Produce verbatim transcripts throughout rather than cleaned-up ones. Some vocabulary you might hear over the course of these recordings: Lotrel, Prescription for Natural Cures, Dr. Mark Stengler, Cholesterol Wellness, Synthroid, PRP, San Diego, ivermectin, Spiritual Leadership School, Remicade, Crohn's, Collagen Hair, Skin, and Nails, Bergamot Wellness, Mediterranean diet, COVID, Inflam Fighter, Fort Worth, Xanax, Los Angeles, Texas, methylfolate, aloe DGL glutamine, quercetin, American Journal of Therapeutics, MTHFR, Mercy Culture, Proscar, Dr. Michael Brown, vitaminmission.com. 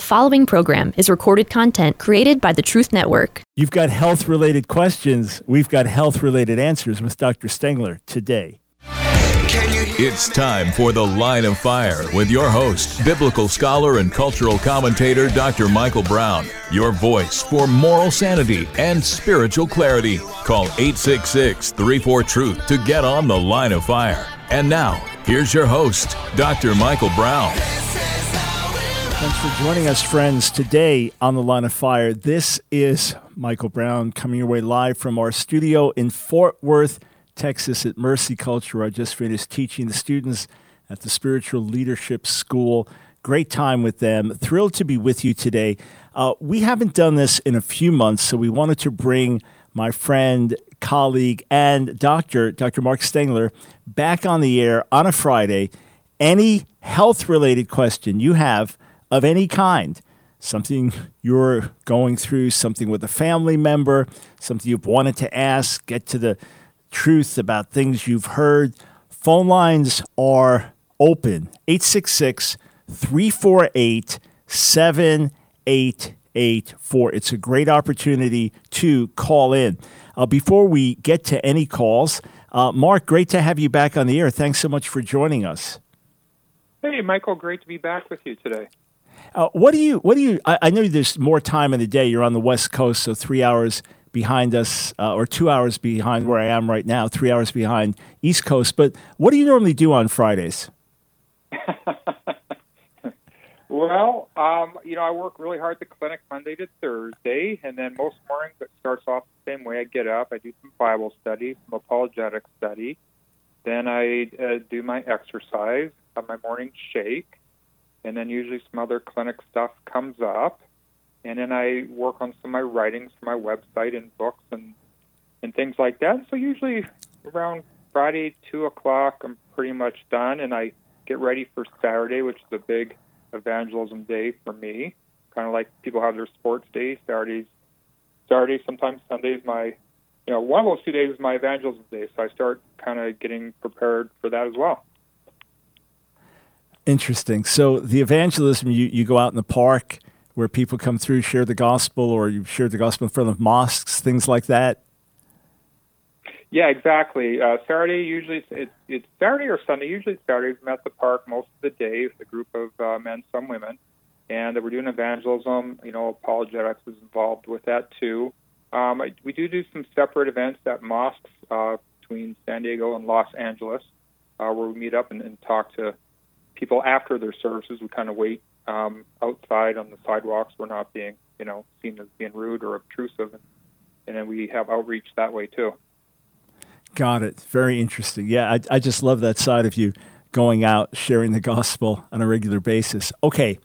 The following program is recorded content created by the Truth Network. You've got health-related questions. We've got health-related answers with Doctor Stengler today. It's time for The Line of Fire with your host, biblical scholar and cultural commentator, Doctor Michael Brown. Your voice for moral sanity and spiritual clarity. Call eight six six, three four, TRUTH to get on The Line of Fire. And now, here's your host, Doctor Michael Brown. Thanks for joining us, friends, today on The Line of Fire. This is Michael Brown coming your way live from our studio in Fort Worth, Texas at Mercy Culture. I just finished teaching the students at the Spiritual Leadership School. Great time with them. Thrilled to be with you today. Uh, we haven't done this in a few months, so we wanted to bring my friend, colleague, and doctor, Dr. Mark Stengler, back on the air on a Friday. Any health-related question you have, of any kind, something you're going through, something with a family member, something you've wanted to ask, get to the truth about things you've heard. Phone lines are open, eight six six, three four eight, seven eight eight four. It's a great opportunity to call in. Uh, before we get to any calls, uh, Mark, great to have you back on the air. Thanks so much for joining us. Hey, Michael, great to be back with you today. Uh, what do you, what do you, I, I know there's more time in the day. You're on the West Coast, so three hours behind us, uh, or two hours behind where I am right now, three hours behind East Coast. But what do you normally do on Fridays? Well, um, you know, I work really hard at the clinic Monday to Thursday, and then most mornings it starts off the same way. I get up, I do some Bible study, some apologetic study. Then I uh, do my exercise, my morning shake. And then usually some other clinic stuff comes up. And then I work on some of my writings for my website and books and, and things like that. So usually around Friday, two o'clock, I'm pretty much done. And I get ready for Saturday, which is a big evangelism day for me. Kind of like people have their sports days. Saturdays, Saturday, sometimes Sundays, my, you know, one of those two days is my evangelism day. So I start kind of getting prepared for that as well. Interesting. So the evangelism, you, you go out in the park where people come through, share the gospel, or you share the gospel in front of mosques, things like that? Yeah, exactly. Uh, Saturday, usually it's, it's Saturday or Sunday. Usually Saturdays, I'm at the park most of the day with a group of uh, men, some women, and we're doing evangelism. You know, apologetics is involved with that too. Um, I, we do do some separate events at mosques uh, between San Diego and Los Angeles uh, where we meet up and, and talk to people after their services. We kind of wait um, outside on the sidewalks. We're not being, you know, seen as being rude or obtrusive. And, and then we have outreach that way too. Got it. Very interesting. Yeah, I, I just love that side of you going out, sharing the gospel on a regular basis. Okay,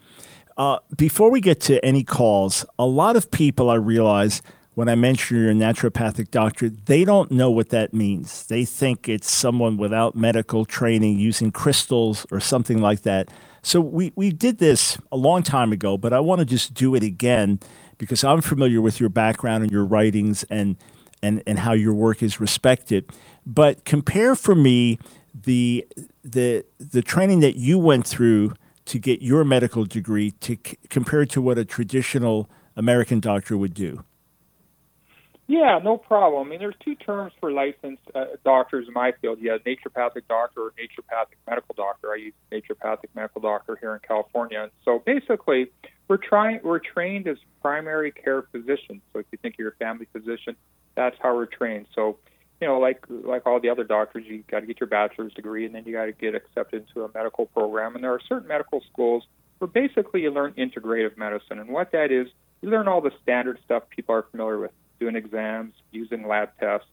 uh, before we get to any calls, a lot of people, I realize, when I mention you're a naturopathic doctor, they don't know what that means. They think it's someone without medical training using crystals or something like that. So we, we did this a long time ago, but I want to just do it again because I'm familiar with your background and your writings and, and, and how your work is respected. But compare for me the, the, the training that you went through to get your medical degree to c- compared to what a traditional American doctor would do. Yeah, no problem. I mean, there's two terms for licensed uh, doctors in my field. You have naturopathic doctor or naturopathic medical doctor. I use naturopathic medical doctor here in California. And so basically, we're trying we're trained as primary care physicians. So if you think you're a family physician, that's how we're trained. So, you know, like like all the other doctors, you got to get your bachelor's degree, and then you got to get accepted into a medical program. And there are certain medical schools where basically you learn integrative medicine, and what that is, you learn all the standard stuff people are familiar with. Doing exams, using lab tests,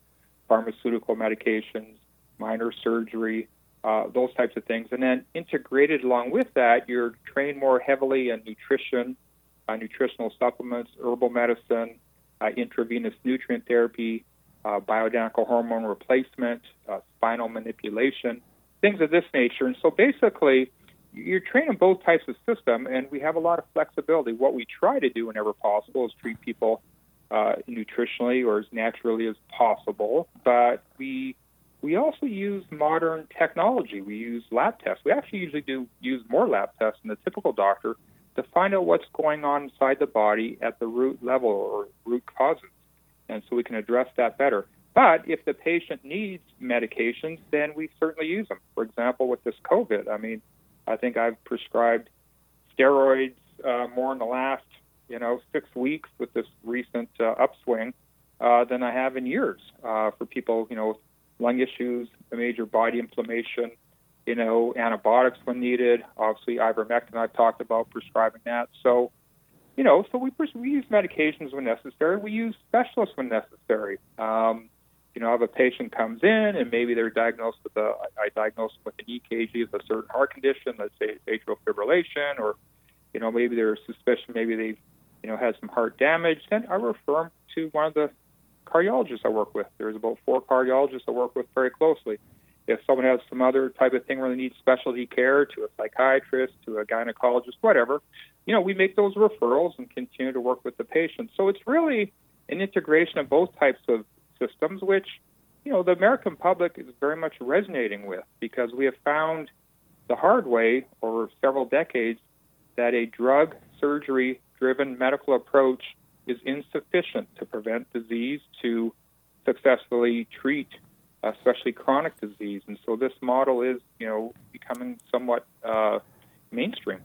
pharmaceutical medications, minor surgery, uh, those types of things. And then integrated along with that, you're trained more heavily in nutrition, uh, nutritional supplements, herbal medicine, uh, intravenous nutrient therapy, uh, bioidentical hormone replacement, uh, spinal manipulation, things of this nature. And so basically, you're training both types of system, and we have a lot of flexibility. What we try to do whenever possible is treat people Uh, nutritionally or as naturally as possible, but we we also use modern technology. We use lab tests. We actually usually do use more lab tests than the typical doctor to find out what's going on inside the body at the root level or root causes, and so we can address that better. But if the patient needs medications, then we certainly use them. For example, with this COVID, I mean, I think I've prescribed steroids uh, more in the last, you know, six weeks with this recent uh, upswing uh, than I have in years uh, for people, you know, with lung issues, major body inflammation, you know, antibiotics when needed. Obviously, ivermectin, I've talked about prescribing that. So, you know, so we, pres- we use medications when necessary. We use specialists when necessary. Um, you know, if a patient comes in and maybe they're diagnosed with a, I diagnosed with an E K G of a certain heart condition, let's say atrial fibrillation, or, you know, maybe they're suspicious, maybe they've, you know, had some heart damage, then I refer them to one of the cardiologists I work with. There's about four cardiologists I work with very closely. If someone has some other type of thing where they need specialty care, to a psychiatrist, to a gynecologist, whatever, you know, we make those referrals and continue to work with the patient. So it's really an integration of both types of systems, which, you know, the American public is very much resonating with, because we have found the hard way over several decades that a drug surgery-driven medical approach is insufficient to prevent disease, to successfully treat especially chronic disease. And so this model is, you know, becoming somewhat uh, mainstream.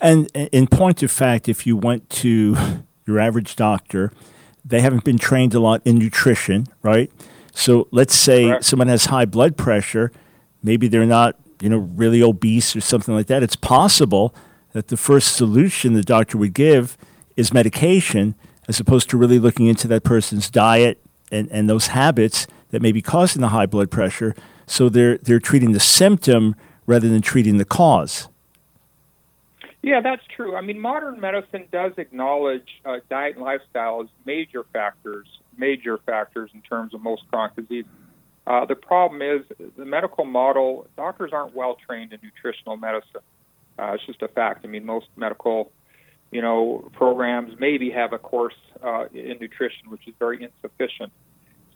And in point of fact, if you went to your average doctor, they haven't been trained a lot in nutrition, right? So let's say Correct. Someone has high blood pressure, maybe they're not, you know, really obese or something like that. It's possible that the first solution the doctor would give is medication, as opposed to really looking into that person's diet and, and those habits that may be causing the high blood pressure. So they're they're treating the symptom rather than treating the cause. Yeah, that's true. I mean, modern medicine does acknowledge uh, diet and lifestyle as major factors, major factors in terms of most chronic disease. Uh, the problem is the medical model, doctors aren't well trained in nutritional medicine. Uh, it's just a fact. I mean, most medical, you know, programs maybe have a course uh, in nutrition, which is very insufficient.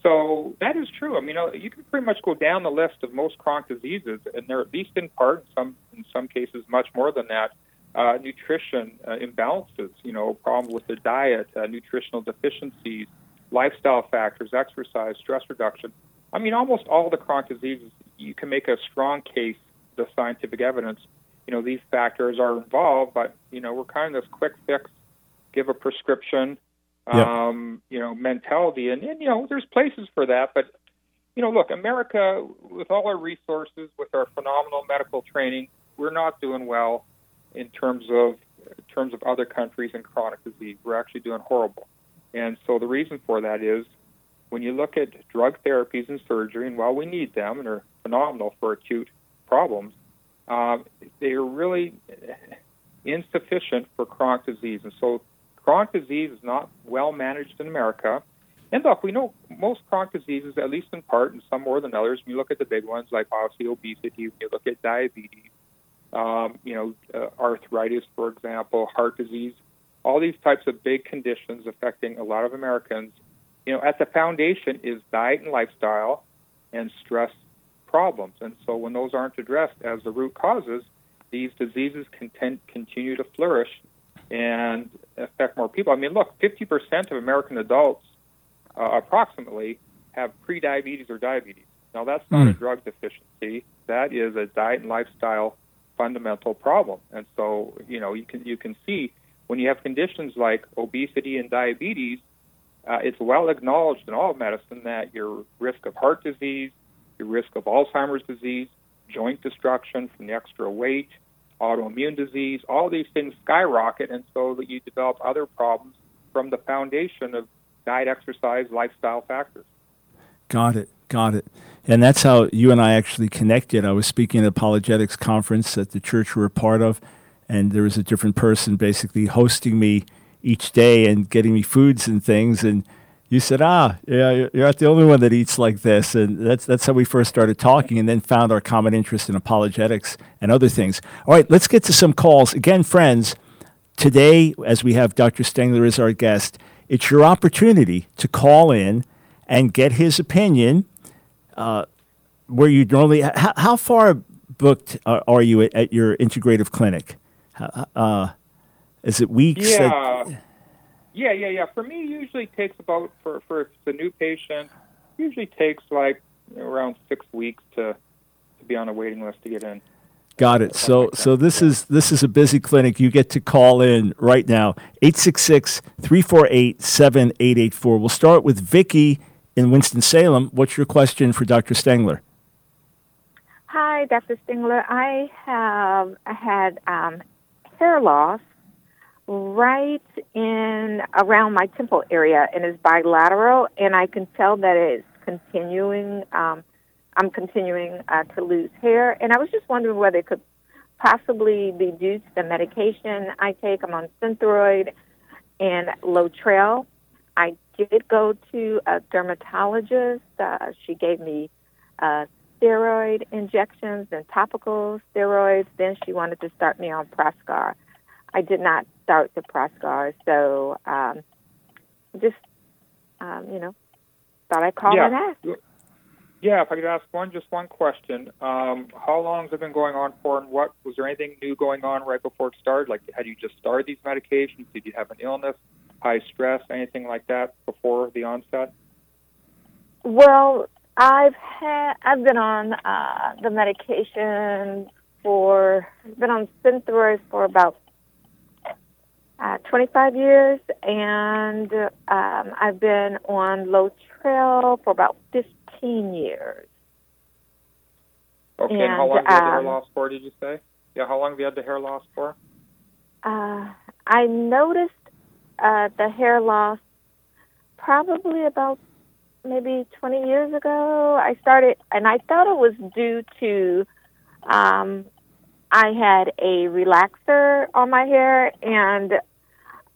So that is true. I mean, you can pretty much go down the list of most chronic diseases, and they're at least in part, some in some cases much more than that, uh, nutrition uh, imbalances, you know, problems with the diet, uh, nutritional deficiencies, lifestyle factors, exercise, stress reduction. I mean, almost all the chronic diseases, you can make a strong case, the scientific evidence, you know, these factors are involved, but, you know, we're kind of this quick fix, give a prescription, Yep. Um, you know, mentality. And, and, you know, there's places for that. But, you know, look, America, with all our resources, with our phenomenal medical training, we're not doing well in terms of in terms of other countries in chronic disease. We're actually doing horrible. And so the reason for that is when you look at drug therapies and surgery, and while we need them and are phenomenal for acute problems, uh, they are really insufficient for chronic disease. And so chronic disease is not well managed in America. And look, we know most chronic diseases, at least in part, and some more than others, when you look at the big ones like obviously obesity, when you look at diabetes, um, you know, uh, arthritis, for example, heart disease, all these types of big conditions affecting a lot of Americans, you know, at the foundation is diet and lifestyle and stress problems. And so when those aren't addressed as the root causes, these diseases can tend, continue to flourish and affect more people. I mean, look, fifty percent of American adults uh, approximately have prediabetes or diabetes. Now, that's not mm. a drug deficiency. That is a diet and lifestyle fundamental problem. And so, you know, you can you can see when you have conditions like obesity and diabetes, uh, it's well acknowledged in all of medicine that your risk of heart disease, your risk of Alzheimer's disease, joint destruction from the extra weight, autoimmune disease, all these things skyrocket, and so that you develop other problems from the foundation of diet, exercise, lifestyle factors. Got it, got it. And that's how you and I actually connected. I was speaking at an apologetics conference at the church we're a part of, and there was a different person basically hosting me each day and getting me foods and things, and you said, ah, yeah, you're not the only one that eats like this. And that's that's how we first started talking, and then found our common interest in apologetics and other things. All right, let's get to some calls. Again, friends, today, as we have Doctor Stengler as our guest, it's your opportunity to call in and get his opinion uh, where you normally... How, how far booked are you at, at your integrative clinic? Uh, Is it weeks? Yeah, that... yeah, yeah, yeah. For me, it usually takes about, for, for if it's a new patient, it usually takes like around six weeks to, to be on a waiting list to get in. Got it. So like so this is this is a busy clinic. You get to call in right now, eight six six, three four eight, seven eight eight four. We'll start with Vicki in Winston-Salem. What's your question for Doctor Stengler? Hi, Doctor Stengler. I have I had um, hair loss right in around my temple area, and it's bilateral, and I can tell that it's continuing. Um, I'm continuing uh, to lose hair, and I was just wondering whether it could possibly be due to the medication I take. I'm on Synthroid and Lotrel. I did go to a dermatologist. Uh, she gave me uh, steroid injections and topical steroids. Then she wanted to start me on Proscar. I did not start the Proscar, so um, just, um, you know, thought I'd call yeah. and ask. Yeah, if I could ask one, just one question. Um, how long has it been going on for, and what was there anything new going on right before it started? Like, had you just started these medications? Did you have an illness, high stress, anything like that before the onset? Well, I've had I've been on uh, the medication for I've been on Synthroid for about uh, twenty-five years, and um, I've been on Lotrel for about fifteen years. Okay, and, and how long have you had um, the hair loss for, did you say? Yeah, how long have you had the hair loss for? Uh, I noticed uh, the hair loss probably about maybe twenty years ago. I started, and I thought it was due to um, I had a relaxer on my hair, and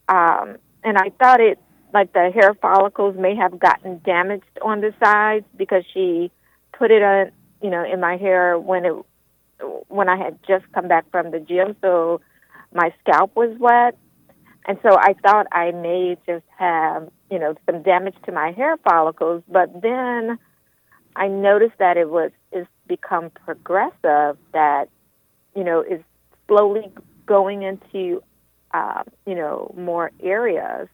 um, and I thought it like the hair follicles may have gotten damaged on the sides because she put it on, you know, in my hair when it when I had just come back from the gym, so my scalp was wet, and so I thought I may just have, you know, some damage to my hair follicles. But then I noticed that it was it's become progressive, that, you know, it's slowly going into, uh, you know, more areas.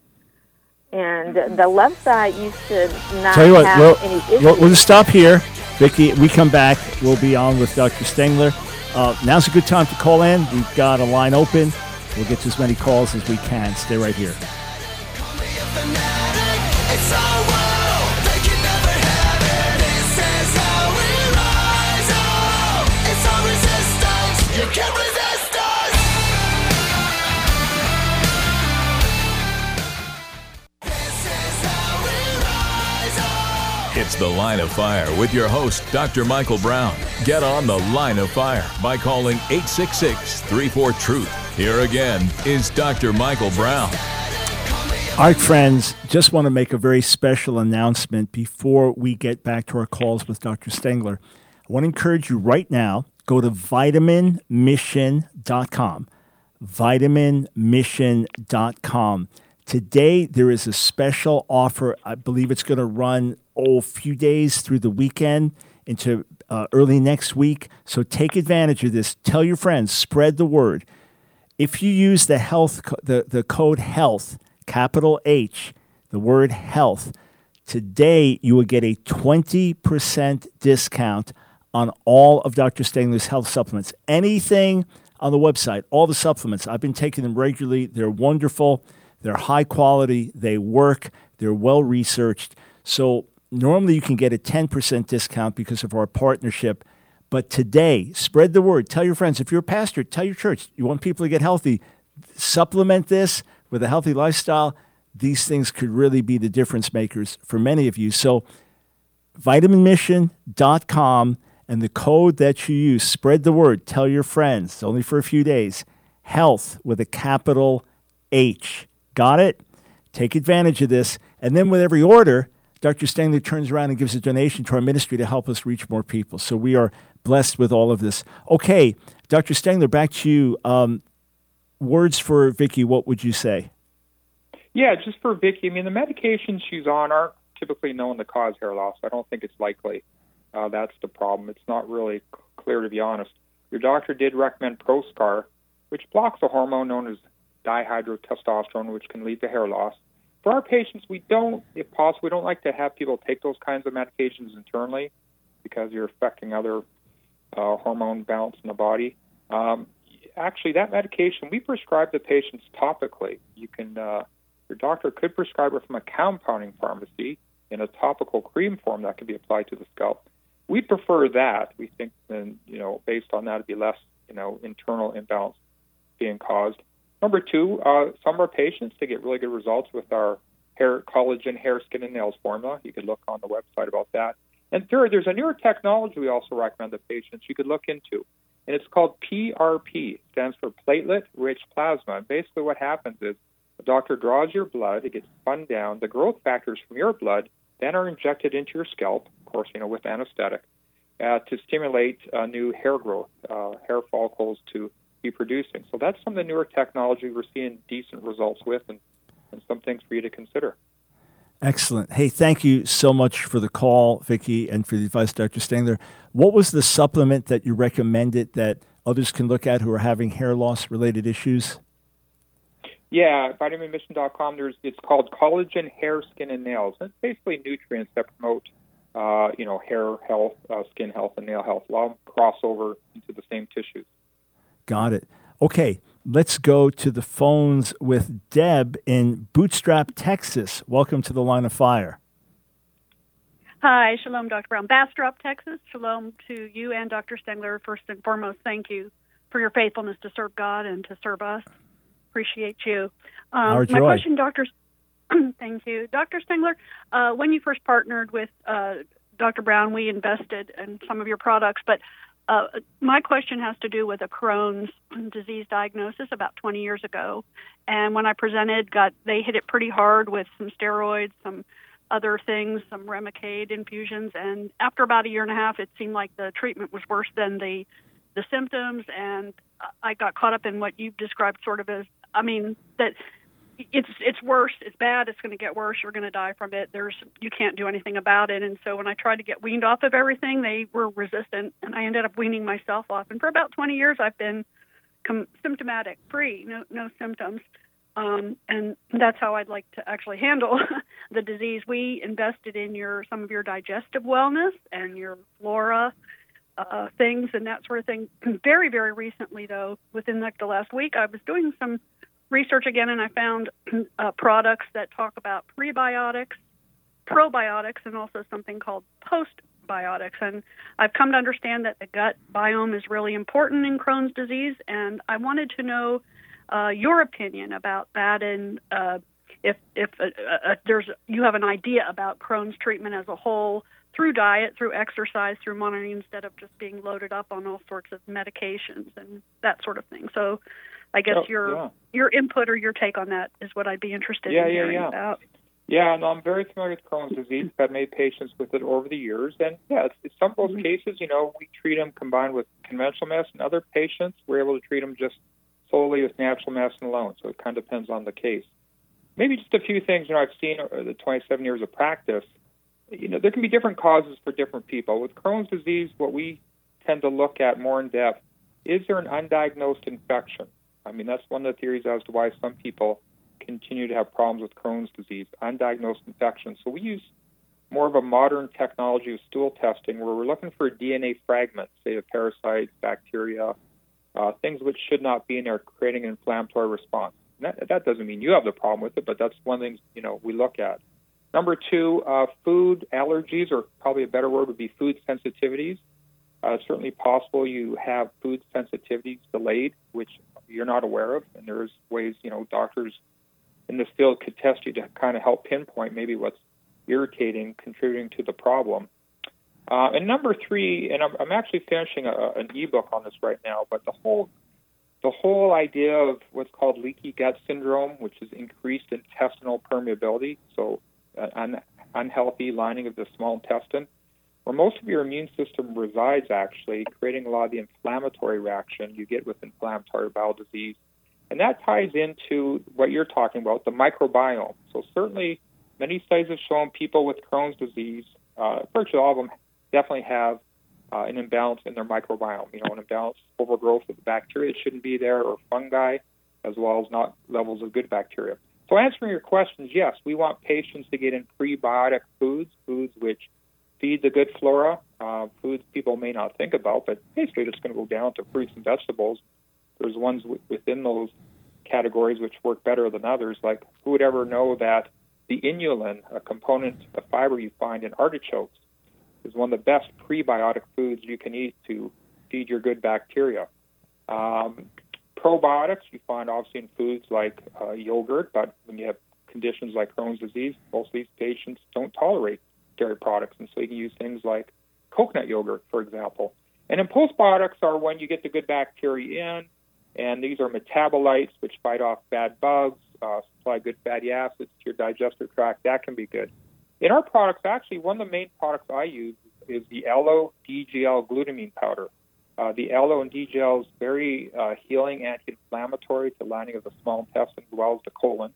And the left side used to not Tell you what, have we'll, any issues. We'll, we'll just stop here. Vicki, we come back. We'll be on with Doctor Stengler. Uh, now's a good time to call in. We've got a line open. We'll get to as many calls as we can. Stay right here. It's The Line of Fire with your host, Doctor Michael Brown. Get on The Line of Fire by calling eight six six, three four, TRUTH. Here again is Doctor Michael Brown. All right, friends, just want to make a very special announcement before we get back to our calls with Doctor Stengler. I want to encourage you right now, go to vitamin mission dot com, vitamin mission dot com. Today, there is a special offer. I believe it's going to run oh, a few days through the weekend into uh, early next week. So take advantage of this. Tell your friends. Spread the word. If you use the health co- the, the code HEALTH, capital H, the word HEALTH, today you will get a twenty percent discount on all of Doctor Stengler's health supplements. Anything on the website, all the supplements. I've been taking them regularly. They're wonderful. They're high quality, they work, they're well-researched. So normally you can get a ten percent discount because of our partnership. But today, spread the word. Tell your friends. If you're a pastor, tell your church. You want people to get healthy. Supplement this with a healthy lifestyle. These things could really be the difference makers for many of you. So vitamin mission dot com and the code that you use, spread the word. Tell your friends. It's only for a few days. Health with a capital H. Got it? Take advantage of this. And then with every order, Doctor Stengler turns around and gives a donation to our ministry to help us reach more people. So we are blessed with all of this. Okay, Doctor Stengler, back to you. Um, words for Vicki, what would you say? Yeah, just for Vicki, I mean, the medications she's on aren't typically known to cause hair loss. I don't think it's likely uh, that's the problem. It's not really clear, to be honest. Your doctor did recommend Proscar, which blocks a hormone known as dihydrotestosterone, which can lead to hair loss. For our patients, we don't, if possible, we don't like to have people take those kinds of medications internally because you're affecting other uh, hormone balance in the body. Um, actually, that medication, we prescribe the patients topically. You can, uh, your doctor could prescribe it from a compounding pharmacy in a topical cream form that can be applied to the scalp. We prefer that. We think then, you know, based on that, it'd be less, you know, internal imbalance being caused. Number two, uh, some of our patients, they get really good results with our hair, collagen, hair, skin, and nails formula. You could look on the website about that. And third, there's a newer technology we also recommend to patients you could look into, and it's called P R P. It stands for platelet-rich plasma. And basically what happens is the doctor draws your blood, it gets spun down, the growth factors from your blood then are injected into your scalp, of course, you know, with anesthetic, uh, to stimulate uh, new hair growth, uh, hair follicles to be producing. So that's some of the newer technology we're seeing decent results with, and, and some things for you to consider. Excellent. Hey, thank you so much for the call, Vicki, and for the advice, Doctor Stengler. What was the supplement that you recommended that others can look at who are having hair loss-related issues? Yeah, vitamin mission dot com, there's, it's called Collagen Hair, Skin, and Nails. It's basically nutrients that promote uh, you know, hair health, uh, skin health, and nail health. A lot of them cross over into the same tissues. Got it. Okay, let's go to the phones with Deb in Bootstrap, Texas. Welcome to the Line of Fire. Hi, shalom, Doctor Brown. Bastrop, Texas. Shalom to you and Doctor Stengler. First and foremost, thank you for your faithfulness to serve God and to serve us. Appreciate you. Um, Our joy. My question, Doctor thank you. Doctor Stengler, uh, when you first partnered with uh, Doctor Brown, we invested in some of your products, but Uh, my question has to do with a Crohn's disease diagnosis about twenty years ago. And when I presented, got they hit it pretty hard with some steroids, some other things, some Remicade infusions. And after about a year and a half, it seemed like the treatment was worse than the, the symptoms. And I got caught up in what you've described sort of as, I mean, that it's it's worse, it's bad, it's going to get worse, you're going to die from it, there's you can't do anything about it. And so when I tried to get weaned off of everything, they were resistant, and I ended up weaning myself off. And for about twenty years, I've been com- symptomatic free, no no symptoms, um, and that's how I'd like to actually handle the disease. We invested in your some of your digestive wellness and your flora uh, things and that sort of thing. Very, very recently, though, within like the last week, I was doing some research again, and I found uh, products that talk about prebiotics, probiotics, and also something called postbiotics. And I've come to understand that the gut biome is really important in Crohn's disease, and I wanted to know uh, your opinion about that, and uh, if if uh, uh, there's you have an idea about Crohn's treatment as a whole through diet, through exercise, through monitoring, instead of just being loaded up on all sorts of medications and that sort of thing. So I guess oh, your yeah. your input or your take on that is what I'd be interested yeah, in hearing yeah, yeah. about. Yeah, and I'm very familiar with Crohn's disease. I've made patients with it over the years. And, yeah, it's, it's some of those mm-hmm. cases, you know, we treat them combined with conventional medicine. Other patients, we're able to treat them just solely with natural medicine alone. So it kind of depends on the case. Maybe just a few things, you know, I've seen over the twenty-seven years of practice. You know, there can be different causes for different people. With Crohn's disease, what we tend to look at more in depth, is there an undiagnosed infection? I mean, that's one of the theories as to why some people continue to have problems with Crohn's disease, undiagnosed infection. So we use more of a modern technology of stool testing where we're looking for D N A fragments, say of parasites, bacteria, uh, things which should not be in there, creating an inflammatory response. That, that doesn't mean you have the problem with it, but that's one thing, you know, we look at. Number two, uh, food allergies, or probably a better word would be food sensitivities. Uh, certainly possible you have food sensitivities delayed, which you're not aware of, and there's ways, you know, doctors in this field could test you to kind of help pinpoint maybe what's irritating, contributing to the problem. Uh, and number three, and I'm, I'm actually finishing a, an ebook on this right now, but the whole the whole idea of what's called leaky gut syndrome, which is increased intestinal permeability, so an un, unhealthy lining of the small intestine, where most of your immune system resides, actually, creating a lot of the inflammatory reaction you get with inflammatory bowel disease. And that ties into what you're talking about, the microbiome. So certainly many studies have shown people with Crohn's disease, uh, virtually all of them definitely have uh, an imbalance in their microbiome, you know, an imbalance, overgrowth of bacteria that shouldn't be there or fungi. as well as not levels of good bacteria. So answering your questions, yes, we want patients to get in prebiotic foods, foods which feed the good flora, uh, foods people may not think about, but basically just going to go down to fruits and vegetables. There's ones w- within those categories which work better than others. Like, who would ever know that the inulin, a component of fiber you find in artichokes, is one of the best prebiotic foods you can eat to feed your good bacteria. Um, Probiotics you find obviously in foods like uh, yogurt, but when you have conditions like Crohn's disease, most of these patients don't tolerate dairy products, and so you can use things like coconut yogurt, for example. And then postbiotics are when you get the good bacteria in, and these are metabolites which fight off bad bugs, uh, supply good fatty acids to your digestive tract. That can be good. In our products, actually, one of the main products I use is the aloe D G L glutamine powder. Uh, the aloe and D G L is very uh, healing, anti-inflammatory to lining of the small intestine as well as the colon.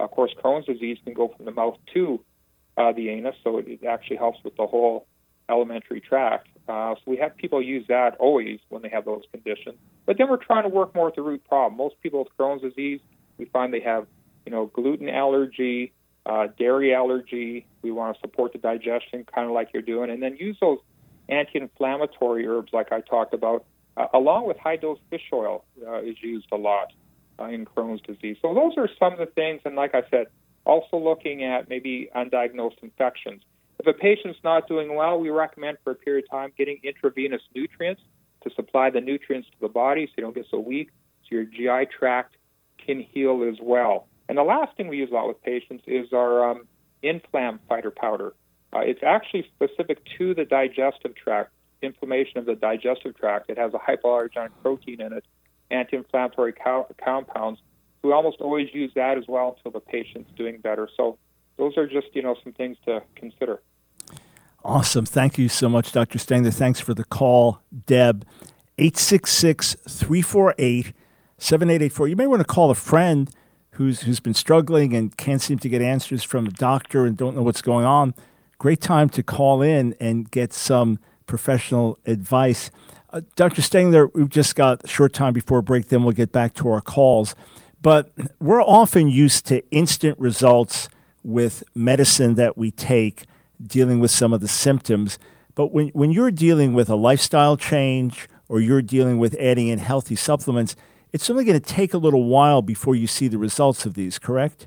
Of course, Crohn's disease can go from the mouth to uh, the anus, so it, it actually helps with the whole alimentary tract. Uh, so we have people use that always when they have those conditions. But then we're trying to work more at the root problem. Most people with Crohn's disease, we find they have, you know, gluten allergy, uh, dairy allergy. We want to support the digestion, kind of like you're doing, and then use those anti-inflammatory herbs like I talked about, uh, along with high-dose fish oil uh, is used a lot uh, in Crohn's disease. So those are some of the things, and like I said, also looking at maybe undiagnosed infections. If a patient's not doing well, we recommend for a period of time getting intravenous nutrients to supply the nutrients to the body so you don't get so weak, so your G I tract can heal as well. And the last thing we use a lot with patients is our um, Inflam Fighter powder. Uh, it's actually specific to the digestive tract, inflammation of the digestive tract. It has a hypoallergenic protein in it, anti-inflammatory co- compounds. We almost always use that as well until the patient's doing better. So those are just, you know, some things to consider. Awesome. Thank you so much, Doctor Stengler. Thanks for the call, Deb. eight six six, three four eight, seven eight eight four. You may want to call a friend who's who's been struggling and can't seem to get answers from a doctor and don't know what's going on. Great time to call in and get some professional advice. Uh, Doctor Stengler, we've just got a short time before break, then we'll get back to our calls. But we're often used to instant results with medicine that we take, dealing with some of the symptoms. But when, when you're dealing with a lifestyle change or you're dealing with adding in healthy supplements, it's only going to take a little while before you see the results of these, correct?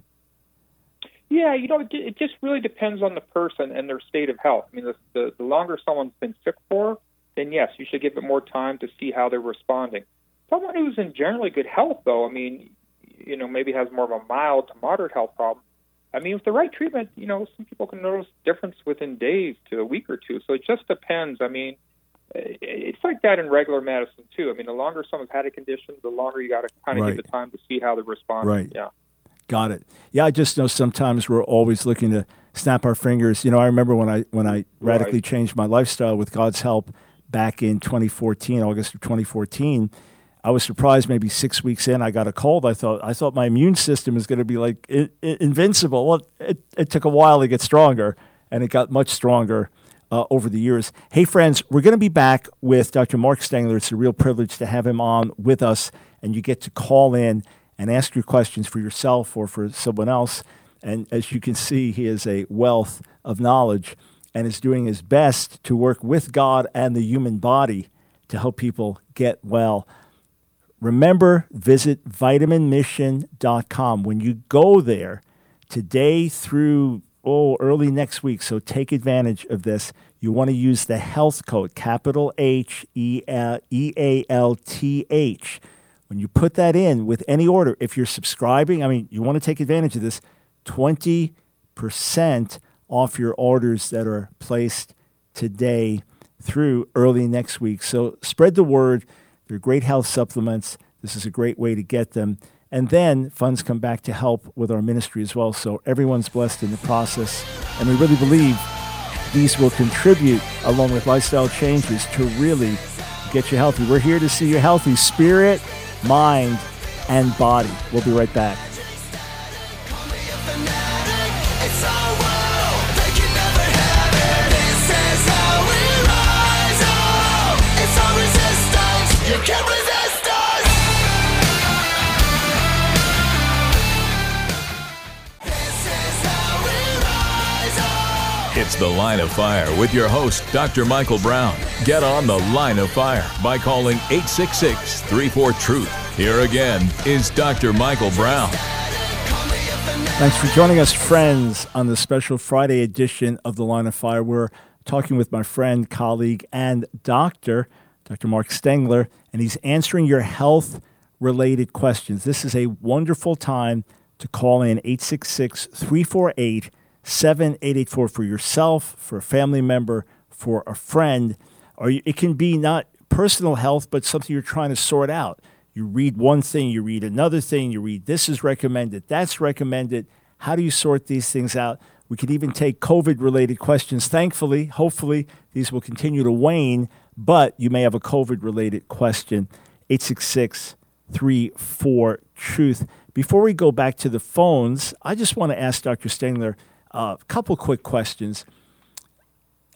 Yeah, you know, it just really depends on the person and their state of health. I mean, the, the, the longer someone's been sick for, then yes, you should give it more time to see how they're responding. Someone who's in generally good health, though, I mean, you know, maybe has more of a mild to moderate health problem. I mean, with the right treatment, you know, some people can notice difference within days to a week or two. So it just depends. I mean, it's like that in regular medicine, too. I mean, the longer someone's had a condition, the longer you got to kind of right. give it time to see how they're responding. Right. Yeah. Got it. Yeah, I just know sometimes we're always looking to snap our fingers. You know, I remember when I when I radically right. changed my lifestyle with God's help back in twenty fourteen, August of twenty fourteen. I was surprised. Maybe six weeks in, I got a cold. I thought I thought my immune system was going to be like in, in, invincible. Well, it, it took a while to get stronger, and it got much stronger uh, over the years. Hey, friends, we're going to be back with Doctor Mark Stengler. It's a real privilege to have him on with us, and you get to call in and ask your questions for yourself or for someone else. And as you can see, he is a wealth of knowledge and is doing his best to work with God and the human body to help people get well. Remember, visit vitamin mission dot com. When you go there today through oh early next week, so take advantage of this. You want to use the health code, capital H E A L T H. When you put that in with any order, if you're subscribing, I mean, you want to take advantage of this, twenty percent off your orders that are placed today through early next week. So spread the word. They're great health supplements. This is a great way to get them. And then funds come back to help with our ministry as well. So everyone's blessed in the process. And we really believe these will contribute, along with lifestyle changes, to really get you healthy. We're here to see you healthy, spirit, mind, and body. We'll be right back. It's The Line of Fire with your host, Doctor Michael Brown. Get on The Line of Fire by calling eight six six, three four, TRUTH. Here again is Doctor Michael Brown. Thanks for joining us, friends, on the special Friday edition of The Line of Fire. We're talking with my friend, colleague, and doctor, Doctor Mark Stengler, and he's answering your health-related questions. This is a wonderful time to call in eight six six, three four eight, seven eight eight four for yourself, for a family member, for a friend, or it can be not personal health, but something you're trying to sort out. You read one thing, you read another thing, you read this is recommended, that's recommended. How do you sort these things out? We could even take COVID-related questions. Thankfully, hopefully, these will continue to wane, but you may have a COVID-related question. eight six six, three four, TRUTH. Before we go back to the phones, I just want to ask Doctor Stengler uh, a couple quick questions.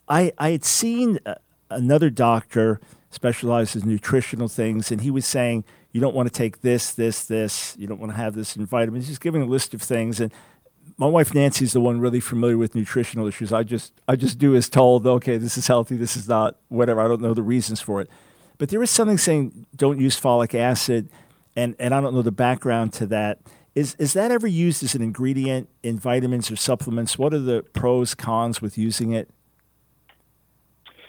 I, I had seen uh, another doctor specialized in nutritional things, and he was saying, you don't want to take this, this, this. You don't want to have this in vitamins. He's giving a list of things. And my wife, Nancy, is the one really familiar with nutritional issues. I just I just do as told, okay, this is healthy, this is not, whatever. I don't know the reasons for it. But there is something saying don't use folic acid, and, and I don't know the background to that. Is is that ever used as an ingredient in vitamins or supplements? What are the pros, cons with using it?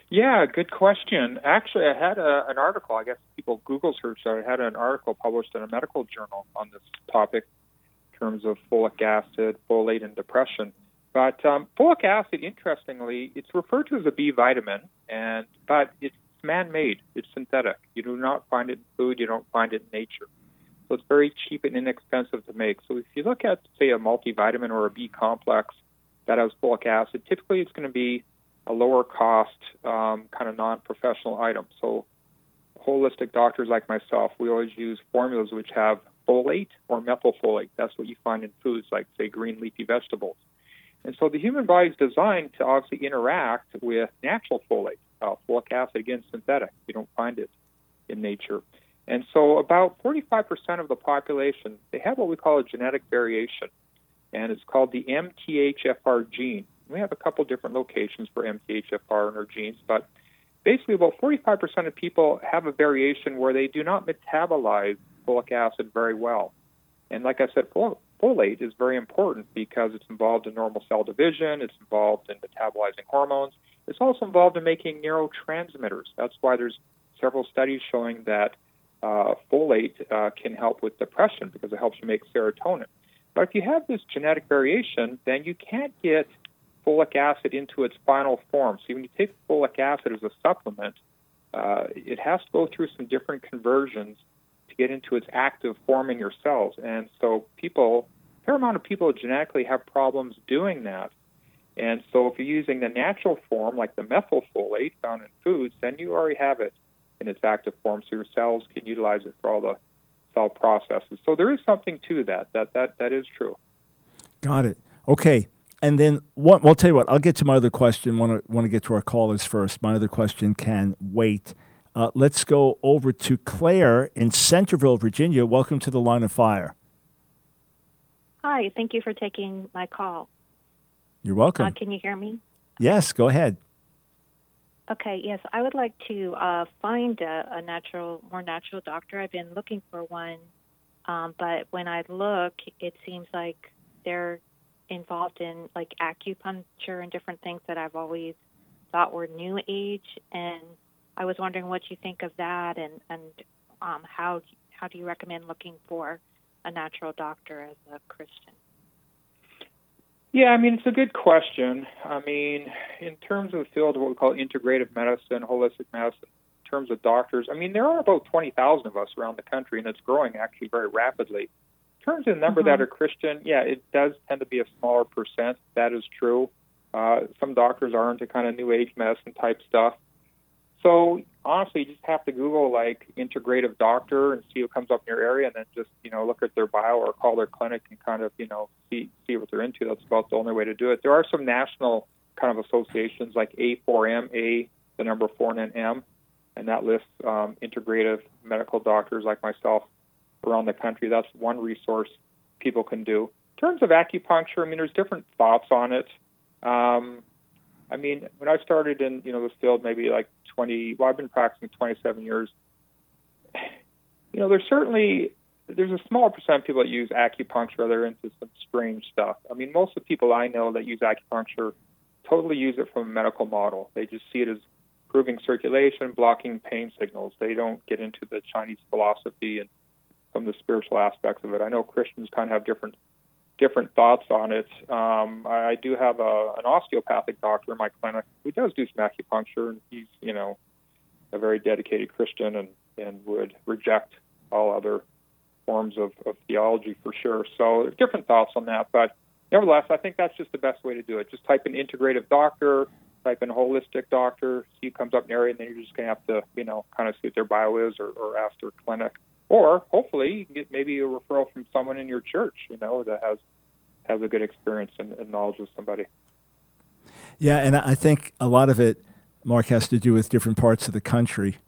Yeah, good question. Actually, I had a, an article. I guess people Google search. I had an article published in a medical journal on this topic in terms of folic acid, folate, and depression. But um, folic acid, interestingly, it's referred to as a B vitamin, and but it's man-made. It's synthetic. You do not find it in food. You don't find it in nature. So it's very cheap and inexpensive to make. So if you look at, say, a multivitamin or a B-complex that has folic acid, typically it's going to be a lower-cost, um, kind of non-professional item. So holistic doctors like myself, we always use formulas which have folate or methylfolate. That's what you find in foods like, say, green leafy vegetables. And so the human body is designed to obviously interact with natural folate. Uh, folic acid, again, synthetic. You don't find it in nature. And so about forty-five percent of the population, they have what we call a genetic variation, and it's called the M T H F R gene. We have a couple different locations for M T H F R in our genes, but basically about forty-five percent of people have a variation where they do not metabolize folic acid very well. And like I said, fol- folate is very important because it's involved in normal cell division, it's involved in metabolizing hormones, it's also involved in making neurotransmitters. That's why there's several studies showing that uh, folate uh, can help with depression because it helps you make serotonin. But if you have this genetic variation, then you can't get folic acid into its final form. So when you take folic acid as a supplement, uh, it has to go through some different conversions to get into its active form in your cells. And so people, a fair amount of people genetically have problems doing that. And so if you're using the natural form, like the methylfolate found in foods, then you already have it in its active form, so your cells can utilize it for all the cell processes. So there is something to that. That that that is true. Got it. Okay. And then, one, well, I'll tell you what, I'll get to my other question. Want to want to get to our callers first. My other question can wait. Uh, let's go over to Claire in Centerville, Virginia. Welcome to the Line of Fire. Hi. Thank you for taking my call. You're welcome. Uh, can you hear me? Yes, go ahead. Okay, yes. I would like to uh, find a, a natural, more natural doctor. I've been looking for one, um, but when I look, it seems like they're involved in like acupuncture and different things that I've always thought were new age. And I was wondering what you think of that, and, and um, how, how do you recommend looking for a natural doctor as a Christian? Yeah, I mean, it's a good question. I mean, in terms of the field of what we call integrative medicine, holistic medicine, in terms of doctors, I mean, there are about twenty thousand of us around the country, and it's growing actually very rapidly. In terms of the number mm-hmm. that are Christian, yeah, it does tend to be a smaller percent. That is true. Uh, some doctors are into kind of new age medicine type stuff. So honestly, you just have to Google like integrative doctor and see what comes up in your area, and then just, you know, look at their bio or call their clinic and kind of, you know, see see what they're into. That's about the only way to do it. There are some national kind of associations like A four M, A, the number four, and then M, and that lists um, integrative medical doctors like myself around the country. That's one resource people can do. In terms of acupuncture, I mean, there's different thoughts on it. Um, I mean, when I started in, you know, this field, maybe like twenty, well, I've been practicing twenty-seven years. You know, there's certainly, there's a small percent of people that use acupuncture that are into some strange stuff. I mean, most of the people I know that use acupuncture totally use it from a medical model. They just see it as improving circulation, blocking pain signals. They don't get into the Chinese philosophy and some of the spiritual aspects of it. I know Christians kind of have different different thoughts on it. Um, I, I do have a, an osteopathic doctor in my clinic who does do some acupuncture, and he's, you know, a very dedicated Christian and, and would reject all other forms of, of theology for sure. So different thoughts on that, but nevertheless, I think that's just the best way to do it. Just type in integrative doctor, type in holistic doctor, see who comes up in your area, and then you're just going to have to, you know, kind of see what their bio is or, or ask their clinic. Or hopefully you can get maybe a referral from someone in your church, you know, that has has a good experience and, and knowledge of somebody. Yeah, and I think a lot of it, Mark, has to do with different parts of the country.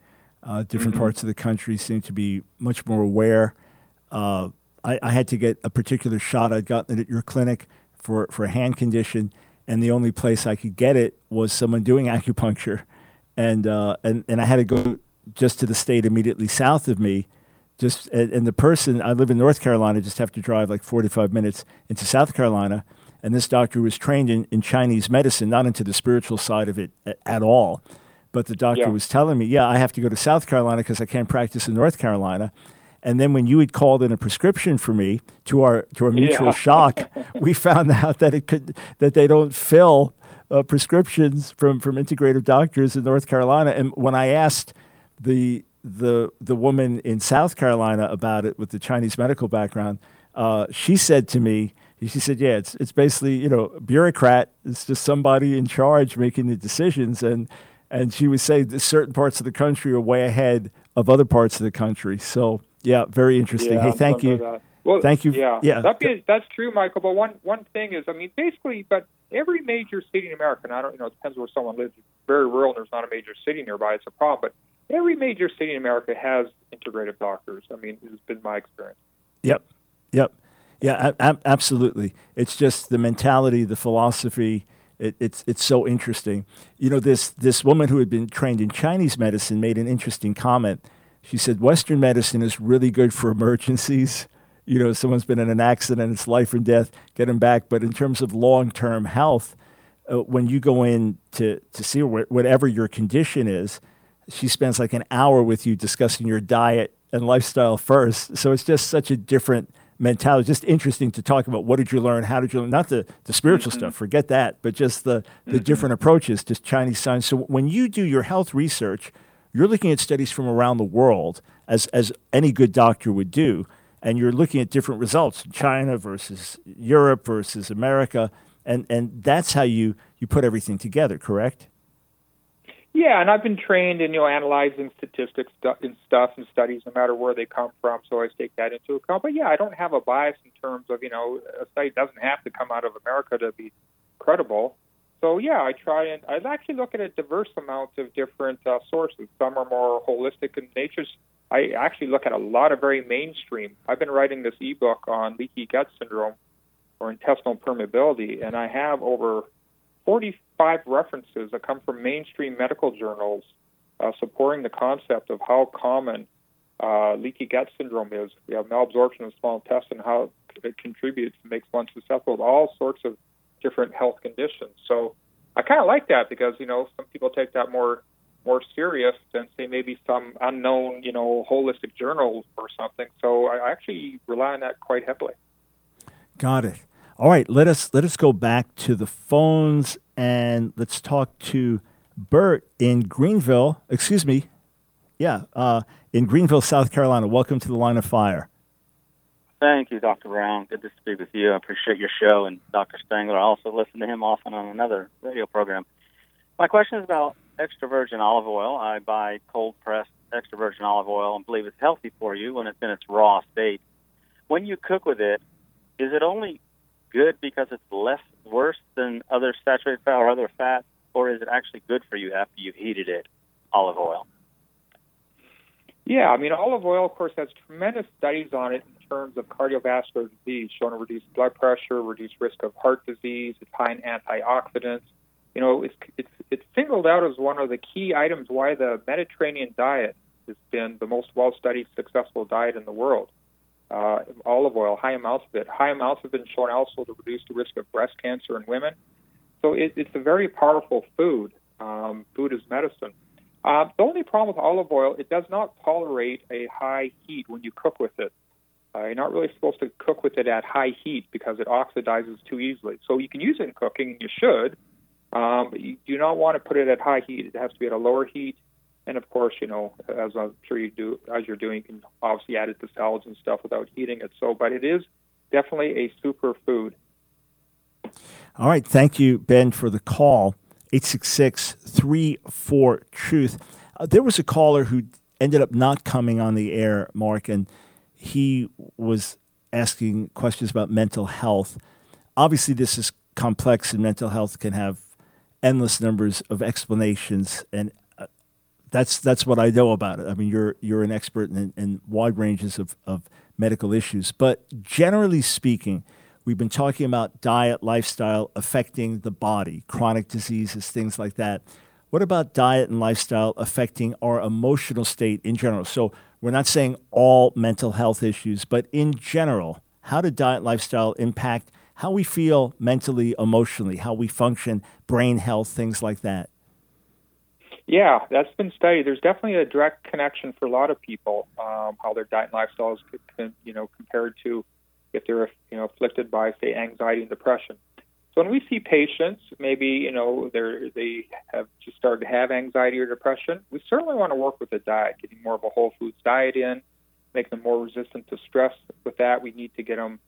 Uh, different mm-hmm. parts of the country seem to be much more aware. Uh, I, I had to get a particular shot. I'd gotten it at your clinic for, for a hand condition, and the only place I could get it was someone doing acupuncture. And uh, and, and I had to go just to the state immediately south of me. Just and the person, I live in North Carolina, just have to drive like forty-five minutes into South Carolina. And this doctor was trained in, in Chinese medicine, not into the spiritual side of it at, at all. But the doctor yeah. was telling me, yeah, I have to go to South Carolina because I can't practice in North Carolina. And then when you had called in a prescription for me, to our to our mutual yeah. shock, we found out that it could that they don't fill uh, prescriptions from, from integrative doctors in North Carolina. And when I asked the the the woman in South Carolina about it with the Chinese medical background, uh, she said to me, she said, yeah, it's it's basically, you know, a bureaucrat. It's just somebody in charge making the decisions. And and she would say that certain parts of the country are way ahead of other parts of the country. So, yeah, very interesting. Yeah, hey, thank you. Well, thank you. Yeah, yeah. That is, that's true, Michael. But one, one thing is, I mean, basically, but every major city in America, and I don't, you know, it depends where someone lives. It's very rural, and there's not a major city nearby. It's a problem, but every major city in America has integrative doctors. I mean, this has been my experience. Yep, yep. Yeah, ab- absolutely. It's just the mentality, the philosophy. It, it's it's so interesting. You know, this, this woman who had been trained in Chinese medicine made an interesting comment. She said, Western medicine is really good for emergencies. You know, someone's been in an accident, it's life and death, get them back. But in terms of long-term health, uh, when you go in to, to see wh- whatever your condition is, she spends like an hour with you discussing your diet and lifestyle first. So it's just such a different mentality. It's just interesting to talk about what did you learn, how did you learn, not the, the spiritual mm-hmm. stuff, forget that, but just the, the mm-hmm. different approaches to Chinese science. So when you do your health research, you're looking at studies from around the world, as as any good doctor would do, and you're looking at different results, China versus Europe versus America, and, and that's how you, you put everything together, correct? Yeah, and I've been trained in, you know, analyzing statistics and stuff and studies, no matter where they come from, so I always take that into account. But, yeah, I don't have a bias in terms of, you know, a study doesn't have to come out of America to be credible. So, yeah, I try and I actually look at a diverse amount of different uh, sources. Some are more holistic in nature. I actually look at a lot of very mainstream. I've been writing this ebook on leaky gut syndrome or intestinal permeability, and I have over forty-five references that come from mainstream medical journals uh, supporting the concept of how common uh, leaky gut syndrome is. We have malabsorption of small intestine, how it contributes and makes one susceptible to all sorts of different health conditions. So I kind of like that because, you know, some people take that more more serious than, say, maybe some unknown, you know, holistic journal or something. So I actually rely on that quite heavily. Got it. All right, let us let us go back to the phones and let's talk to Bert in Greenville. Excuse me, yeah, uh, in Greenville, South Carolina. Welcome to the Line of Fire. Thank you, Doctor Brown. Good to speak with you. I appreciate your show and Doctor Stengler. I also listen to him often on another radio program. My question is about extra virgin olive oil. I buy cold pressed extra virgin olive oil and believe it's healthy for you when it's in its raw state. When you cook with it, is it only good because it's less worse than other saturated fat or other fat, or is it actually good for you after you've heated it, olive oil? Yeah, I mean, olive oil, of course, has tremendous studies on it in terms of cardiovascular disease, showing a reduced blood pressure, reduced risk of heart disease, it's high in antioxidants. you know, it's it's it's singled out as one of the key items why the Mediterranean diet has been the most well-studied, successful diet in the world. Uh, olive oil, high amounts of it. High amounts have been shown also to reduce the risk of breast cancer in women. So it, it's a very powerful food. Um, food is medicine. Uh, the only problem with olive oil, it does not tolerate a high heat when you cook with it. Uh, you're not really supposed to cook with it at high heat because it oxidizes too easily. So you can use it in cooking, and you should, um, but you do not want to put it at high heat. It has to be at a lower heat. And, of course, you know, as I'm sure you do, as you're doing, you can obviously add it to salads and stuff without heating it. So, but it is definitely a super food. All right. Thank you, Ben, for the call. eight six six, three four, TRUTH. Uh, there was a caller who ended up not coming on the air, Mark, and he was asking questions about mental health. Obviously, this is complex, and mental health can have endless numbers of explanations, and uh, that's that's what I know about it. I mean, you're you're an expert in, in wide ranges of, of medical issues. But generally speaking, we've been talking about diet, lifestyle affecting the body, chronic diseases, things like that. What about diet and lifestyle affecting our emotional state in general? So we're not saying all mental health issues, but in general, how do diet, lifestyle impact how we feel mentally, emotionally, how we function, brain health, things like that? Yeah, that's been studied. There's definitely a direct connection for a lot of people, um, how their diet and lifestyle is, you know, compared to if they're, you know, afflicted by, say, anxiety and depression. So when we see patients, maybe, you know, they they have just started to have anxiety or depression, we certainly want to work with the diet, getting more of a whole foods diet in, make them more resistant to stress. With that, we need to get them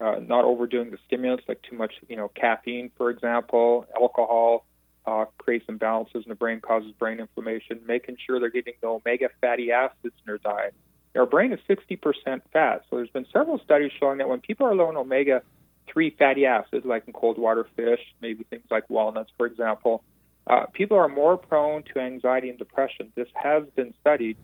uh, not overdoing the stimulants, like too much, you know, caffeine, for example. Alcohol uh, creates imbalances in the brain, causes brain inflammation, making sure they're getting the omega fatty acids in their diet. Our brain is sixty percent fat, so there's been several studies showing that when people are low in omega three fatty acids, like in cold water fish, maybe things like walnuts, for example, uh, people are more prone to anxiety and depression. This has been studied.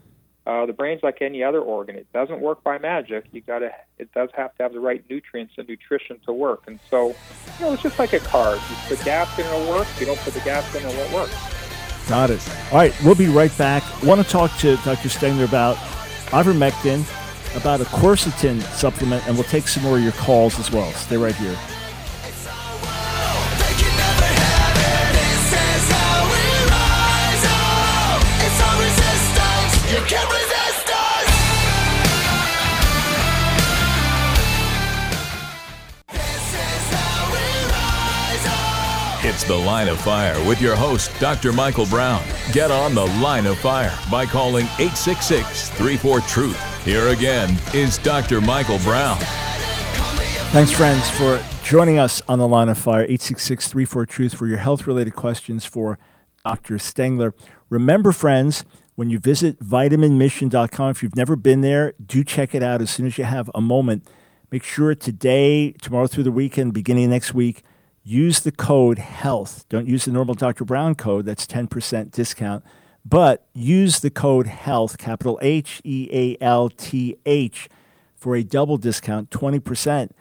Uh, the brain's like any other organ. It doesn't work by magic. You gotta, it does have to have the right nutrients and nutrition to work. And so, you know, it's just like a car. You put gas in, it'll work. You don't put the gas in, it won't work. Got it. All right, we'll be right back. I want to talk to Doctor Stengler about ivermectin, about a quercetin supplement, and we'll take some more of your calls as well. Stay right here. It's The Line of Fire with your host, Doctor Michael Brown. Get on The Line of Fire by calling eight six six, three four, TRUTH. Here again is Doctor Michael Brown. Thanks, friends, for joining us on The Line of Fire, eight six six, three four, TRUTH, for your health-related questions for Doctor Stengler. Remember, friends, when you visit vitamin mission dot com, if you've never been there, do check it out as soon as you have a moment. Make sure today, tomorrow through the weekend, beginning next week, use the code HEALTH. Don't use the normal Doctor Brown code. That's ten percent discount. But use the code HEALTH, capital H E A L T H, for a double discount, twenty percent.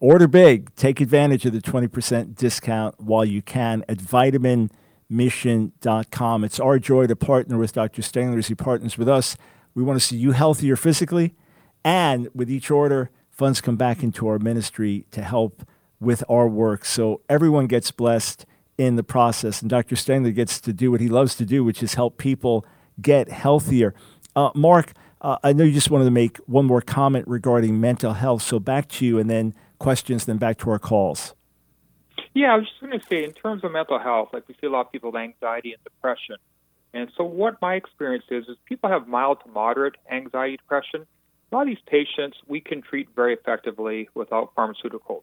Order big. Take advantage of the twenty percent discount while you can at vitamin mission dot com. It's our joy to partner with Doctor Stengler as he partners with us. We want to see you healthier physically. And with each order, funds come back into our ministry to help with our work, so everyone gets blessed in the process, and Doctor Stengler gets to do what he loves to do, which is help people get healthier. Uh, Mark, uh, I know you just wanted to make one more comment regarding mental health, so back to you, and then questions, then back to our calls. Yeah, I was just going to say, in terms of mental health, like we see a lot of people with anxiety and depression, and so what my experience is, is people have mild to moderate anxiety, depression. A lot of these patients we can treat very effectively without pharmaceuticals.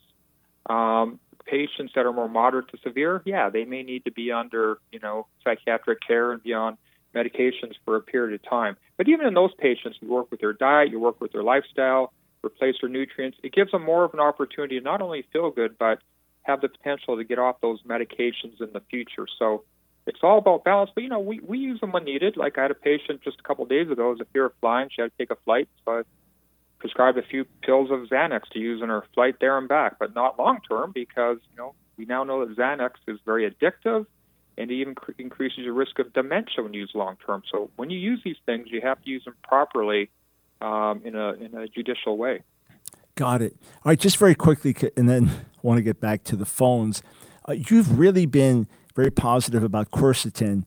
Um, patients that are more moderate to severe, yeah, they may need to be under, you know, psychiatric care and be on medications for a period of time. But even in those patients, you work with their diet, you work with their lifestyle, replace their nutrients. It gives them more of an opportunity to not only feel good, but have the potential to get off those medications in the future. So it's all about balance. But, you know, we, we use them when needed. Like I had a patient just a couple of days ago who was a fear of flying. She had to take a flight, so I prescribed a few pills of Xanax to use in her flight there and back, but not long-term because, you know, we now know that Xanax is very addictive. and it even cr- increases your risk of dementia when used long term. So when you use these things, you have to use them properly um, in a in a judicial way. Got it. All right, just very quickly, and then I want to get back to the phones. Uh, you've really been very positive about quercetin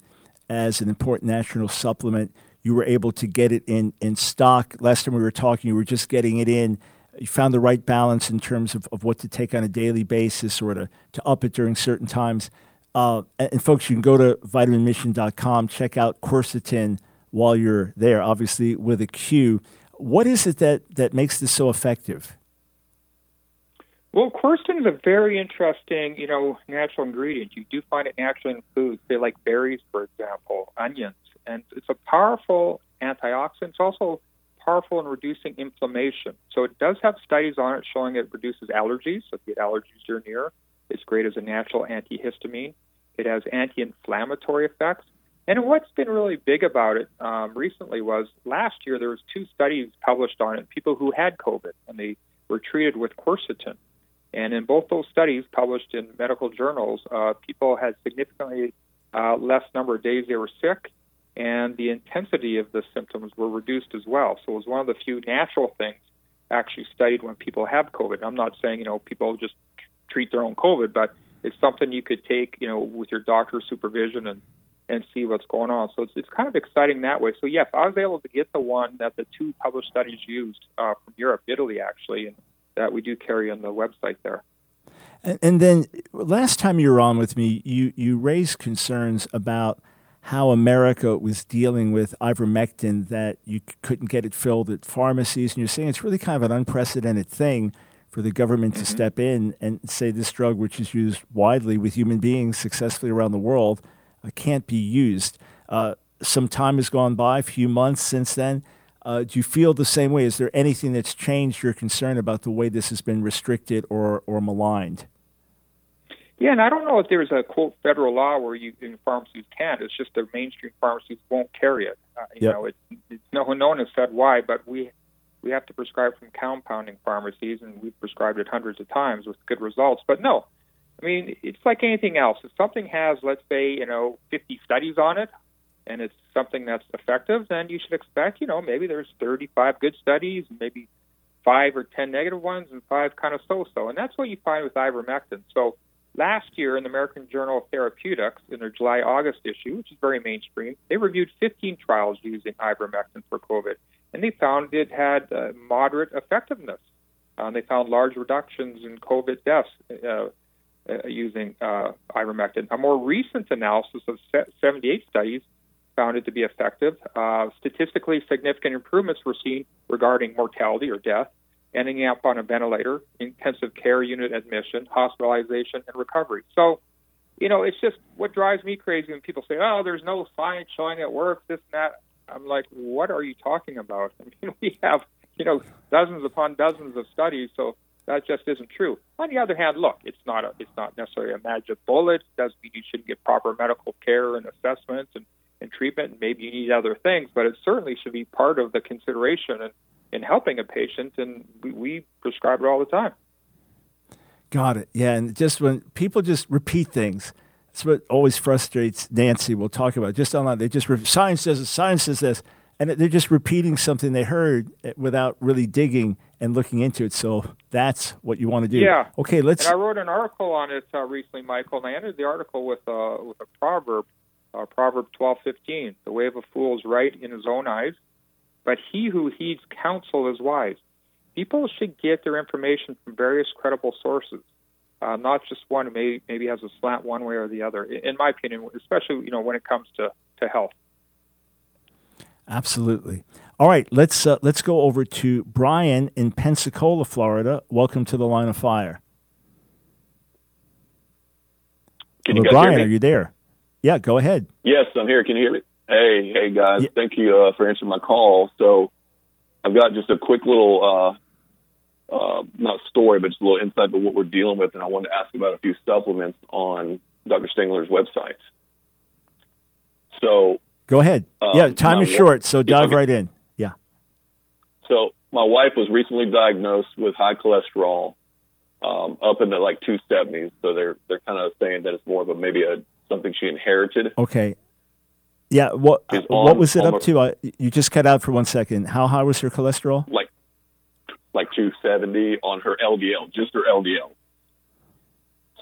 as an important natural supplement. You were able to get it in, in stock. Last time we were talking, you were just getting it in. You found the right balance in terms of, of what to take on a daily basis or to, to up it during certain times. Uh, and, and folks, you can go to vitamin mission dot com, check out quercetin while you're there, obviously with a Q. What is it that, that makes this so effective? Well, quercetin is a very interesting, you know, natural ingredient. You do find it naturally in foods, say like berries, for example, onions. And it's a powerful antioxidant. It's also powerful in reducing inflammation. So it does have studies on it showing it reduces allergies. So if you get allergies to your ear, it's great as a natural antihistamine. It has anti-inflammatory effects. And what's been really big about it um, recently was last year there was two studies published on it, people who had COVID, and they were treated with quercetin. And in both those studies published in medical journals, uh, people had significantly uh, less number of days they were sick, and the intensity of the symptoms were reduced as well. So it was one of the few natural things actually studied when people have COVID. I'm not saying, you know, people just treat their own COVID, but it's something you could take, you know, with your doctor's supervision and, and see what's going on. So it's, it's kind of exciting that way. So, yes, I was able to get the one that the two published studies used uh, from Europe, Italy, actually, and that we do carry on the website there. And, and then last time you were on with me, you, you raised concerns about how America was dealing with ivermectin, that you couldn't get it filled at pharmacies. And you're saying it's really kind of an unprecedented thing for the government mm-hmm. to step in and say this drug, which is used widely with human beings successfully around the world, uh, can't be used. Uh, some time has gone by, a few months since then. Uh, do you feel the same way? Is there anything that's changed your concern about the way this has been restricted or, or maligned? Yeah, and I don't know if there's a, quote, federal law where you in pharmacies can't. It's just the mainstream pharmacies won't carry it. Uh, you yep. know, it, it's no one no one has said why, but we we have to prescribe from compounding pharmacies, and we've prescribed it hundreds of times with good results. But no, I mean, it's like anything else. If something has, let's say, you know, fifty studies on it, and it's something that's effective, then you should expect, you know, maybe there's thirty-five good studies, maybe five or ten negative ones, and five kind of so-so. And that's what you find with ivermectin. So last year in the American Journal of Therapeutics, in their July August issue, which is very mainstream, they reviewed fifteen trials using ivermectin for COVID, and they found it had uh, moderate effectiveness. Um, they found large reductions in COVID deaths uh, uh, using uh, ivermectin. A more recent analysis of seventy-eight studies found it to be effective. Uh, statistically significant improvements were seen regarding mortality or death, ending up on a ventilator, intensive care unit admission, hospitalization, and recovery. So, you know, it's just what drives me crazy when people say, oh, there's no science showing it works, this and that. I'm like, what are you talking about? I mean, we have, you know, dozens upon dozens of studies, so that just isn't true. On the other hand, look, it's not a, it's not necessarily a magic bullet. It doesn't mean you shouldn't get proper medical care and assessments and, and treatment, and maybe you need other things, but it certainly should be part of the consideration and in helping a patient, and we, we prescribe it all the time. Got it. Yeah, and just when people just repeat things, that's what always frustrates Nancy. We'll talk about it. Just online. They just, re- science says this, science says this, and they're just repeating something they heard without really digging and looking into it. So that's what you want to do. Yeah. Okay, let's... And I wrote an article on it uh, recently, Michael, and I ended the article with, uh, with a proverb, uh, Proverb twelve fifteen, the way of a fool is right in his own eyes, but he who heeds counsel is wise. People should get their information from various credible sources, uh, not just one who may, maybe has a slant one way or the other, in my opinion, especially, you know, when it comes to, to health. Absolutely. All right, let's, uh, let's go over to Brian in Pensacola, Florida. Welcome to the Line of Fire. Can you guys Brian, hear me? Are you there? Yeah, go ahead. Yes, I'm here. Can you hear me? Hey, hey guys, yeah. Thank you uh, for answering my call. So I've got just a quick little, uh, uh, not story, but just a little insight about what we're dealing with, and I wanted to ask about a few supplements on Doctor Stengler's website. So go ahead. Um, yeah, time is wife, short, so dive yeah, right in. Yeah. So my wife was recently diagnosed with high cholesterol um, up into like two seventies, so they're, they're kind of saying that it's more of a maybe a something she inherited. Okay. Yeah. What on, what was it almost, up to? I, you just cut out for one second. How high was her cholesterol? Like like two seventy on her L D L, just her L D L.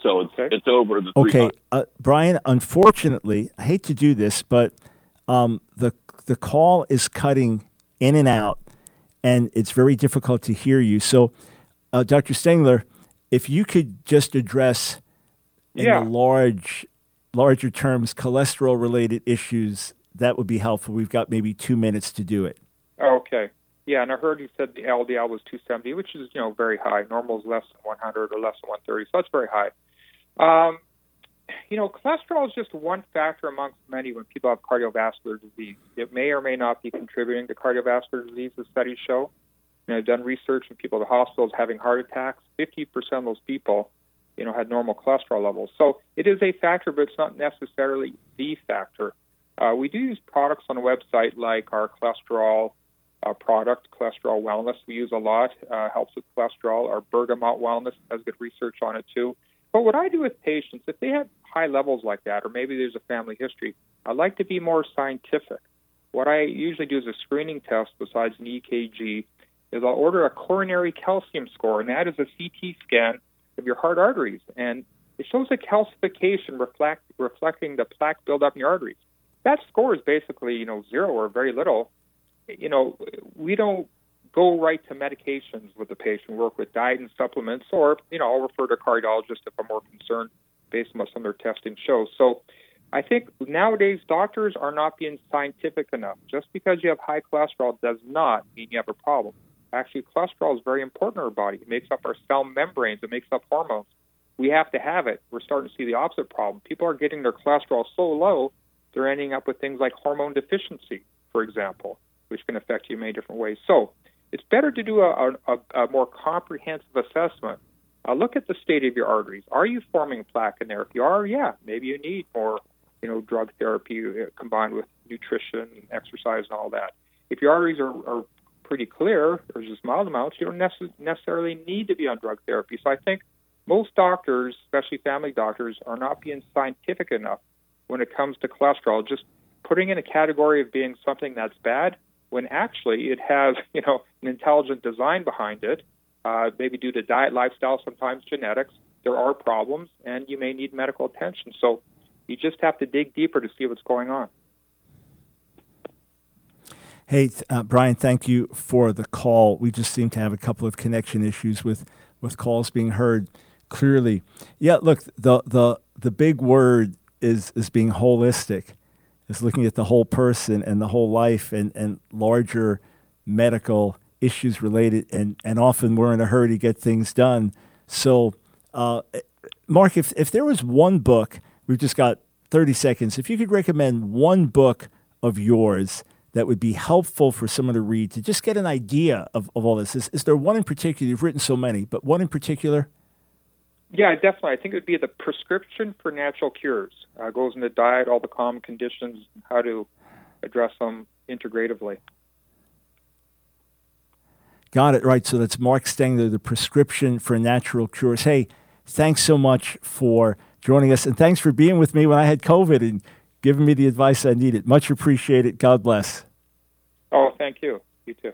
So it's okay. It's over the three Okay, uh, Brian. Unfortunately, I hate to do this, but um, the the call is cutting in and out, and it's very difficult to hear you. So, uh, Doctor Stengler, if you could just address in yeah. the large, larger terms, cholesterol-related issues, that would be helpful. We've got maybe two minutes to do it. Okay. Yeah, and I heard you said the L D L was two seventy, which is, you know, very high. Normal is less than one hundred or less than one thirty, so that's very high. Um, you know, cholesterol is just one factor amongst many when people have cardiovascular disease. It may or may not be contributing to cardiovascular disease, the studies show. You know, I've done research on people at hospitals having heart attacks. fifty percent of those people, you know, had normal cholesterol levels. So it is a factor, but it's not necessarily the factor. Uh, we do use products on the website like our cholesterol uh, product, Cholesterol Wellness, we use a lot, uh, helps with cholesterol. Our Bergamot Wellness has good research on it, too. But what I do with patients, if they have high levels like that, or maybe there's a family history, I like to be more scientific. What I usually do is a screening test besides an E K G, is I'll order a coronary calcium score, and that is a C T scan of your heart arteries. And it shows a calcification reflect, reflecting the plaque buildup in your arteries. That score is basically, you know, zero or very little. You know, we don't go right to medications with the patient. We work with diet and supplements, or, you know, I'll refer to a cardiologist if I'm more concerned based on what some of their testing shows. So I think nowadays doctors are not being scientific enough. Just because you have high cholesterol does not mean you have a problem. Actually, cholesterol is very important in our body. It makes up our cell membranes. It makes up hormones. We have to have it. We're starting to see the opposite problem. People are getting their cholesterol so low, they're ending up with things like hormone deficiency, for example, which can affect you in many different ways. So it's better to do a, a, a more comprehensive assessment. Uh, look at the state of your arteries. Are you forming plaque in there? If you are, yeah, maybe you need more, you know, drug therapy combined with nutrition, and exercise, and all that. If your arteries are, are pretty clear, or just mild amounts, you don't necess- necessarily need to be on drug therapy. So I think most doctors, especially family doctors, are not being scientific enough when it comes to cholesterol, just putting in a category of being something that's bad when actually it has, you know, an intelligent design behind it, uh, maybe due to diet, lifestyle, sometimes genetics. There are problems, and you may need medical attention. So you just have to dig deeper to see what's going on. Hey, uh, Brian, thank you for the call. We just seem to have a couple of connection issues with, with calls being heard clearly. Yeah, look, the the the big word is is being holistic, is looking at the whole person and the whole life and, and larger medical issues related. And, and often we're in a hurry to get things done. So, uh, Mark, if, if there was one book, we've just got thirty seconds, if you could recommend one book of yours that would be helpful for someone to read to just get an idea of, of all this? Is, is there one in particular? You've written so many, but one in particular? Yeah, definitely. I think it would be the Prescription for Natural Cures. It uh, goes into diet, all the common conditions, how to address them integratively. Got it. Right. So that's Mark Stengler, the Prescription for Natural Cures. Hey, thanks so much for joining us, and thanks for being with me when I had COVID and giving me the advice I needed. Much appreciated. God bless. Oh, thank you. You too.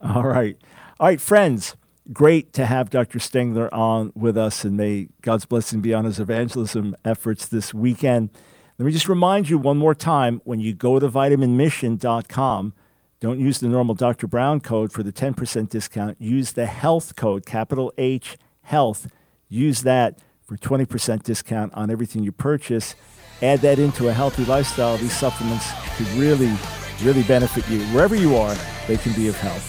All right. All right, friends, great to have Doctor Stengler on with us, and may God's blessing be on his evangelism efforts this weekend. Let me just remind you one more time, when you go to vitamin mission dot com, don't use the normal Doctor Brown code for the ten percent discount. Use the health code, capital H, health. Use that for twenty percent discount on everything you purchase. Add that into a healthy lifestyle. These supplements could really, really benefit you. Wherever you are, they can be of help.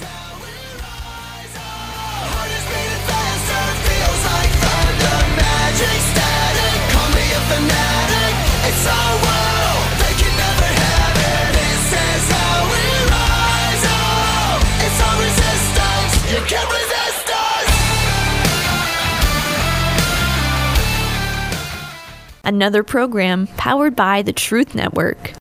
Another program powered by the Truth Network.